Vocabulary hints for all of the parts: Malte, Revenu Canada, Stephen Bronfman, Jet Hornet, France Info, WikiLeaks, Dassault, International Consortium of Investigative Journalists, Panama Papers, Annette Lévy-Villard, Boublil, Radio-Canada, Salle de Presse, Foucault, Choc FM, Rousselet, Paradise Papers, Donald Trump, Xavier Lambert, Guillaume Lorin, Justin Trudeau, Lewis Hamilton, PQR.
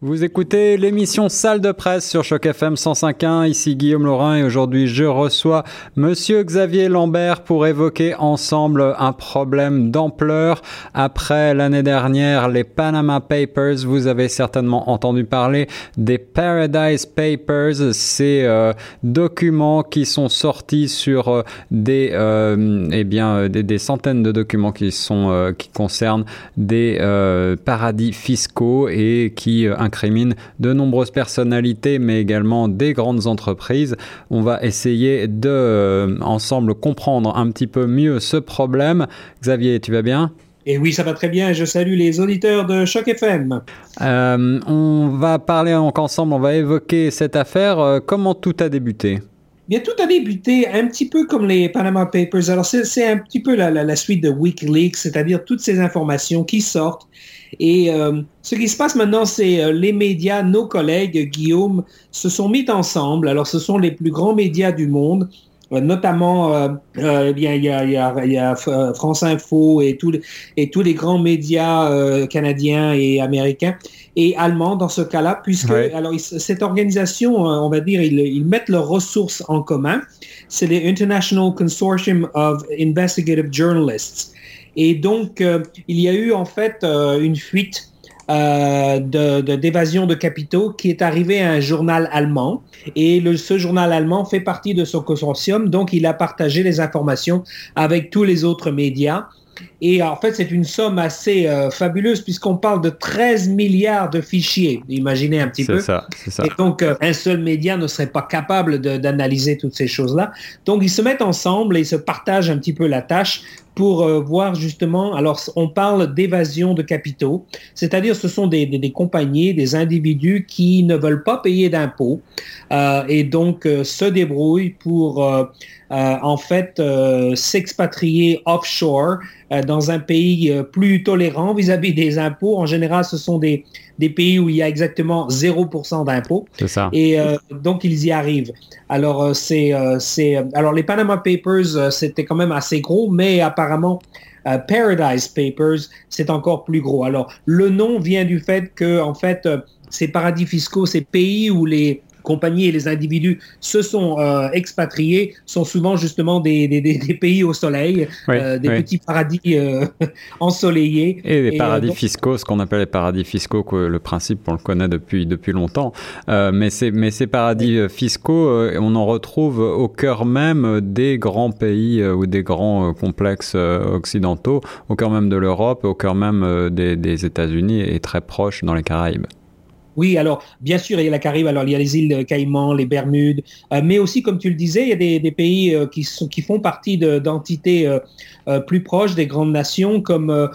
Vous écoutez l'émission Salle de presse sur Choc FM 105.1, ici Guillaume Lorin et aujourd'hui je reçois Monsieur Xavier Lambert pour évoquer ensemble un problème d'ampleur. Après l'année dernière, les Panama Papers, vous avez certainement entendu parler des Paradise Papers, ces documents qui sont sortis sur des centaines de documents qui concernent des paradis fiscaux et qui incrimine de nombreuses personnalités mais également des grandes entreprises. On va essayer de ensemble comprendre un petit peu mieux ce problème. Xavier, tu vas bien ? Et oui, ça va très bien. Je salue les auditeurs de Choc FM. On va parler ensemble, on va évoquer cette affaire. Comment tout a débuté ? Bien, tout a débuté un petit peu comme les Panama Papers. Alors, c'est un petit peu la suite de WikiLeaks, c'est-à-dire toutes ces informations qui sortent. Et ce qui se passe maintenant, c'est les médias, nos collègues, Guillaume, se sont mis ensemble. Alors, ce sont les plus grands médias du monde, notamment il y a France Info et tous les grands médias canadiens et américains et allemands dans ce cas-là, puisque cette organisation, on va dire, ils mettent leurs ressources en commun. C'est les International Consortium of Investigative Journalists. Et donc, il y a eu en fait une fuite d'évasion de capitaux qui est arrivée à un journal allemand. Et ce journal allemand fait partie de son consortium, donc il a partagé les informations avec tous les autres médias. Et en fait, c'est une somme assez fabuleuse puisqu'on parle de 13 milliards de fichiers. Imaginez un petit peu. C'est ça. Et donc, un seul média ne serait pas capable d'analyser toutes ces choses-là. Donc, ils se mettent ensemble et ils se partagent un petit peu la tâche pour voir justement... Alors, on parle d'évasion de capitaux, c'est-à-dire ce sont des compagnies, des individus qui ne veulent pas payer d'impôts et donc se débrouillent pour s'expatrier offshore dans un pays plus tolérant vis-à-vis des impôts. En général, ce sont des pays où il y a exactement 0% d'impôts. C'est ça. Et donc, ils y arrivent. Alors, alors les Panama Papers, c'était quand même assez gros, mais apparemment, Paradise Papers, c'est encore plus gros. Alors, le nom vient du fait que, en fait, ces paradis fiscaux, ces pays où les compagnies et les individus se sont expatriés, sont souvent justement des pays au soleil, petits paradis ensoleillés. Et paradis fiscaux, ce qu'on appelle les paradis fiscaux, que le principe on le connaît depuis longtemps. Mais ces paradis fiscaux, on en retrouve au cœur même des grands pays ou des grands complexes occidentaux, au cœur même de l'Europe, au cœur même des États-Unis et très proche dans les Caraïbes. Oui, alors, bien sûr, il y a la Caraïbe, alors il y a les îles Caïmans, les Bermudes, mais aussi, comme tu le disais, il y a des pays qui font partie d'entités plus proches des grandes nations, comme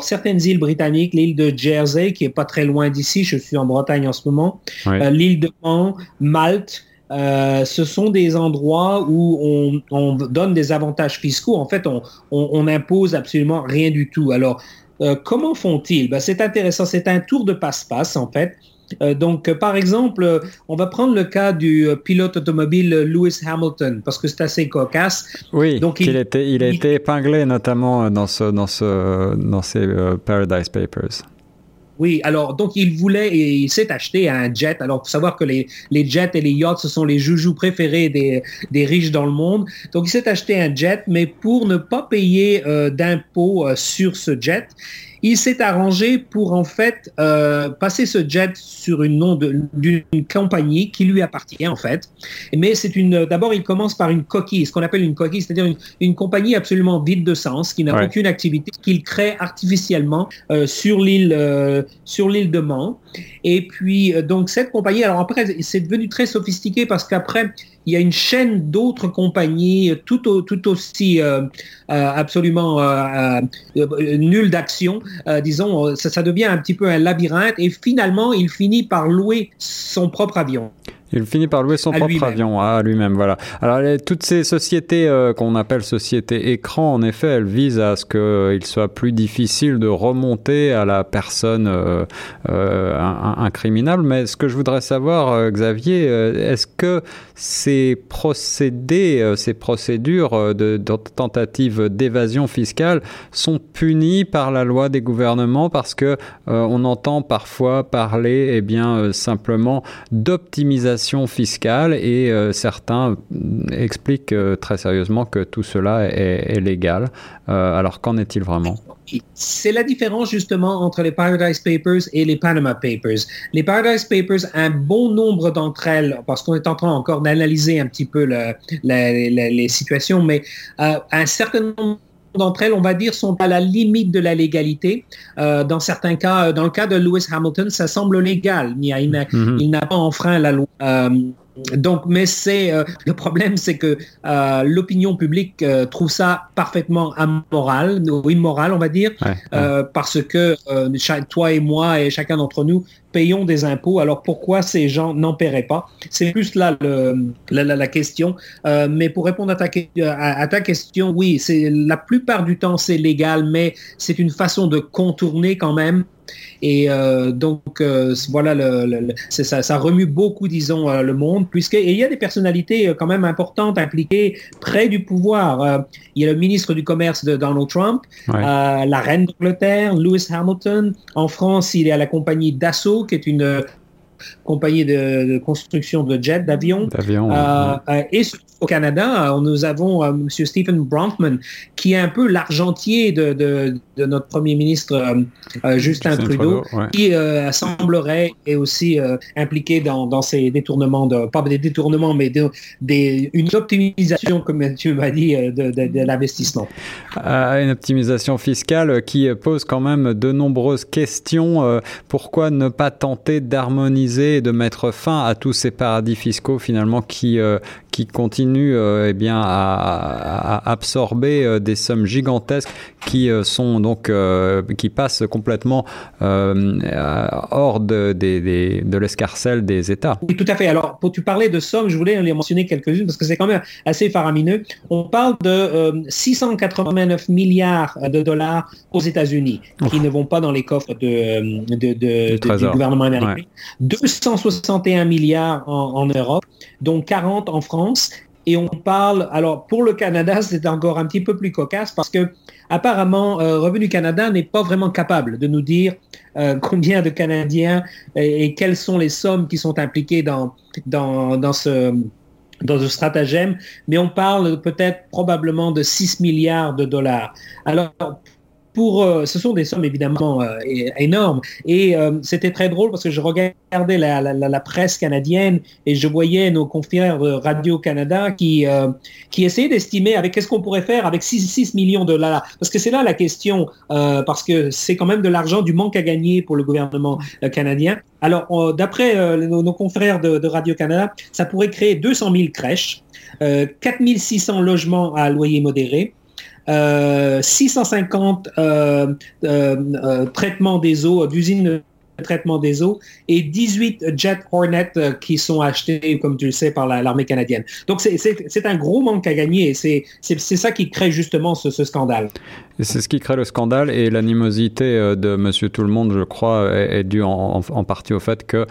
certaines îles britanniques, l'île de Jersey, qui est pas très loin d'ici, je suis en Bretagne en ce moment, l'île de Man, Malte. Ce sont des endroits où on donne des avantages fiscaux. En fait, on impose absolument rien du tout. Alors, comment font-ils ? Ben, c'est intéressant, c'est un tour de passe-passe en fait. Donc, par exemple, on va prendre le cas du pilote automobile Lewis Hamilton, parce que c'est assez cocasse. Oui, donc, il a été épinglé notamment dans ces Paradise Papers. Oui, alors, donc, il s'est acheté un jet. Alors, faut savoir que les jets et les yachts, ce sont les joujoux préférés des riches dans le monde. Donc, il s'est acheté un jet, mais pour ne pas payer d'impôts sur ce jet, il s'est arrangé pour, en fait, passer ce jet sur le nom d'une compagnie qui lui appartient, en fait. Mais d'abord, il commence par une coquille, ce qu'on appelle une coquille, c'est-à-dire une compagnie absolument vide de sens, qui n'a aucune activité, qu'il crée artificiellement sur l'île de Man. Et puis, donc, cette compagnie, alors après, c'est devenu très sophistiqué parce qu'après, il y a une chaîne d'autres compagnies tout aussi absolument nulles d'action. Disons, ça devient un petit peu un labyrinthe et finalement, il finit par louer son propre avion. Il finit par louer son propre avion à lui-même, voilà. Alors, toutes ces sociétés qu'on appelle sociétés écrans, en effet, elles visent à ce qu'il soit plus difficile de remonter à la personne incriminable. Mais ce que je voudrais savoir, Xavier, est-ce que ces procédés, ces procédures de tentative d'évasion fiscale sont punies par la loi des gouvernements? Parce que on entend parfois parler, eh bien, simplement d'optimisation fiscale, et certains expliquent très sérieusement que tout cela est légal. Alors qu'en est-il vraiment? C'est la différence justement entre les Paradise Papers et les Panama Papers. Les Paradise Papers, un bon nombre d'entre elles, parce qu'on est en train encore d'analyser un petit peu les situations, mais un certain nombre d'entre elles, on va dire, sont à la limite de la légalité. Dans certains cas, dans le cas de Lewis Hamilton, ça semble légal. Il n'a pas enfreint la loi. Donc, mais c'est le problème, c'est que l'opinion publique trouve ça parfaitement amoral ou immoral, on va dire, parce que toi et moi et chacun d'entre nous payons des impôts. Alors pourquoi ces gens n'en paieraient pas? C'est plus là la question. Mais pour répondre à ta question, oui, c'est la plupart du temps c'est légal, mais c'est une façon de contourner quand même. Et donc voilà, c'est ça, ça remue beaucoup, disons, le monde, puisque il y a des personnalités quand même importantes impliquées près du pouvoir. Il y a le ministre du Commerce de Donald Trump, la reine d'Angleterre, Lewis Hamilton. En France, il est à la compagnie Dassault, qui est une compagnie de construction de jets, d'avions. Et au Canada, nous avons M. Stephen Bronfman, qui est un peu l'argentier de notre Premier ministre Justin Trudeau qui semblerait est aussi impliqué dans ces détournements, pas des détournements, mais une optimisation, comme tu m'as dit, de l'investissement. Une optimisation fiscale qui pose quand même de nombreuses questions. Pourquoi ne pas tenter d'harmoniser et de mettre fin à tous ces paradis fiscaux finalement qui continuent à absorber des sommes gigantesques qui sont donc qui passent complètement hors de l'escarcelle des États. Oui, tout à fait. Alors, pour tu parlais de sommes, je voulais les mentionner quelques-unes parce que c'est quand même assez faramineux. On parle de 689 milliards de dollars aux États-Unis qui ne vont pas dans les coffres du gouvernement américain. Ouais. 261 milliards en Europe, dont 40 en France. Et on parle, alors pour le Canada, c'est encore un petit peu plus cocasse parce que apparemment, Revenu Canada n'est pas vraiment capable de nous dire combien de Canadiens et quelles sont les sommes qui sont impliquées dans ce stratagème. Mais on parle peut-être probablement de 6 milliards de dollars. Alors, ce sont des sommes évidemment énormes. Et c'était très drôle parce que je regardais la presse canadienne et je voyais nos confrères de Radio-Canada qui essayaient d'estimer avec qu'est-ce qu'on pourrait faire avec 6 millions de dollars. Parce que c'est là la question, parce que c'est quand même de l'argent, du manque à gagner pour le gouvernement canadien. Alors, d'après nos confrères de Radio-Canada, ça pourrait créer 200 000 crèches, 4 600 logements à loyer modéré, 650 traitements des eaux, d'usines de traitement des eaux, et 18 Jet Hornet qui sont achetés, comme tu le sais, par l'armée canadienne. Donc c'est un gros manque à gagner, et c'est ça qui crée justement ce scandale. Et c'est ce qui crée le scandale, et l'animosité de Monsieur Tout-le-Monde, je crois, est due en partie au fait que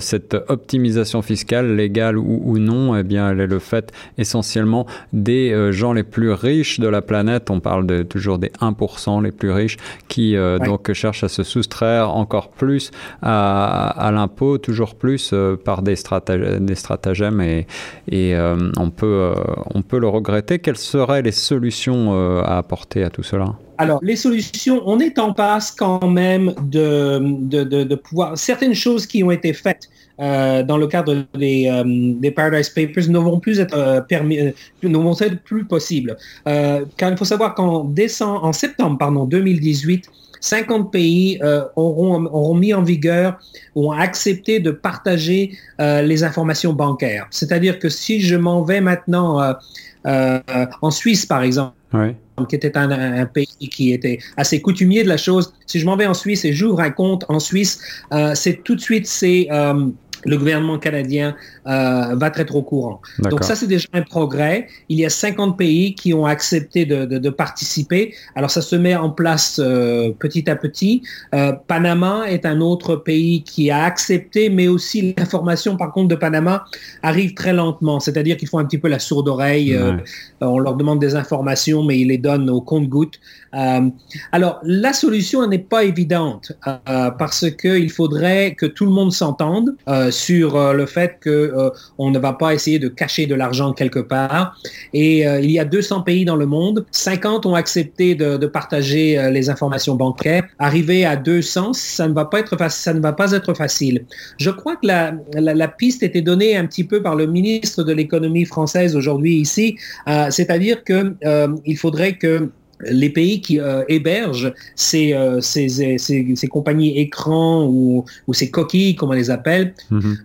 cette optimisation fiscale, légale ou non, eh bien, elle est le fait essentiellement des gens les plus riches de la planète. On parle toujours des 1% les plus riches qui donc cherchent à se soustraire encore plus à l'impôt, toujours plus par des stratagèmes, et on peut le regretter. Quelles seraient les solutions à apporter à tout cela? Alors, les solutions, on est en passe quand même de pouvoir... Certaines choses qui ont été faites dans le cadre des Paradise Papers ne vont plus être plus possibles. Car il faut savoir qu'en septembre 2018, 50 pays auront mis en vigueur ou ont accepté de partager les informations bancaires. C'est-à-dire que si je m'en vais maintenant en Suisse, par exemple, qui était un pays qui était assez coutumier de la chose, si je m'en vais en Suisse et j'ouvre un compte en Suisse, c'est tout de suite le gouvernement canadien va être au courant. D'accord. Donc ça, c'est déjà un progrès. Il y a 50 pays qui ont accepté de participer. Alors ça se met en place petit à petit. Panama est un autre pays qui a accepté, mais aussi l'information, par contre, de Panama arrive très lentement. C'est-à-dire qu'ils font un petit peu la sourde oreille. On leur demande des informations, mais ils les donnent au compte-gouttes. Alors, la solution n'est pas évidente parce qu'il faudrait que tout le monde s'entende sur le fait qu'on ne va pas essayer de cacher de l'argent quelque part. Et il y a 200 pays dans le monde. 50 ont accepté de partager les informations bancaires. Arriver à 200, ça ne va pas être facile. Je crois que la piste était donnée un petit peu par le ministre de l'économie française aujourd'hui ici, c'est-à-dire que il faudrait que les pays qui hébergent ces compagnies écrans ou ces coquilles, comme on les appelle,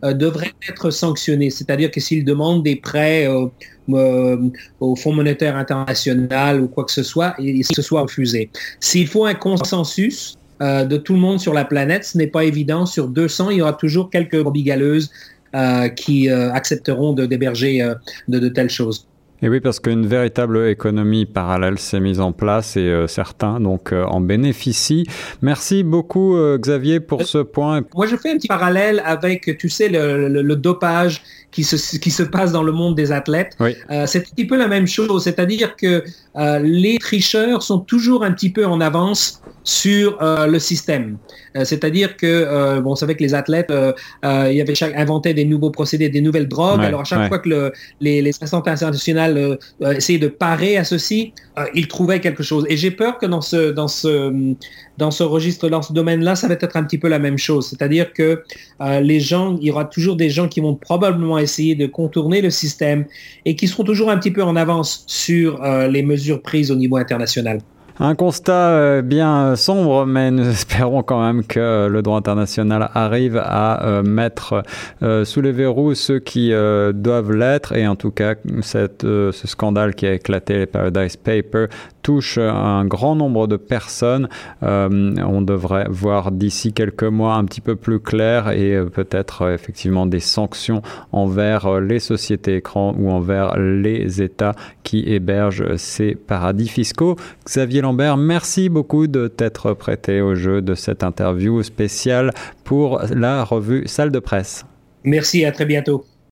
devraient être sanctionnés. C'est-à-dire que s'ils demandent des prêts au Fonds monétaire international ou quoi que ce soit, ils se soient refusés. S'il faut un consensus de tout le monde sur la planète, ce n'est pas évident. Sur 200, il y aura toujours quelques bourbigaleuses qui accepteront d'héberger de telles choses. Et oui, parce qu'une véritable économie parallèle s'est mise en place et certains donc en bénéficient. Merci beaucoup Xavier pour ce point. Moi je fais un petit parallèle avec, tu sais, le dopage qui se passe dans le monde des athlètes. Oui. C'est un petit peu la même chose, c'est-à-dire que les tricheurs sont toujours un petit peu en avance sur le système. C'est-à-dire que, on savait que les athlètes inventaient des nouveaux procédés, des nouvelles drogues. Ouais, alors à chaque fois que les instances internationales essayaient de parer à ceci, ils trouvaient quelque chose. Et j'ai peur que dans ce registre, dans ce domaine-là, ça va être un petit peu la même chose. C'est-à-dire que il y aura toujours des gens qui vont probablement essayer de contourner le système et qui seront toujours un petit peu en avance sur les mesures prises au niveau international. Un constat bien sombre, mais nous espérons quand même que le droit international arrive à mettre sous les verrous ceux qui doivent l'être. Et en tout cas, ce scandale qui a éclaté, les Paradise Papers, touche un grand nombre de personnes. On devrait voir d'ici quelques mois un petit peu plus clair et peut-être effectivement des sanctions envers les sociétés écrans ou envers les États qui hébergent ces paradis fiscaux. Xavier Lambert, merci beaucoup de t'être prêté au jeu de cette interview spéciale pour la revue Salle de Presse. Merci, à très bientôt.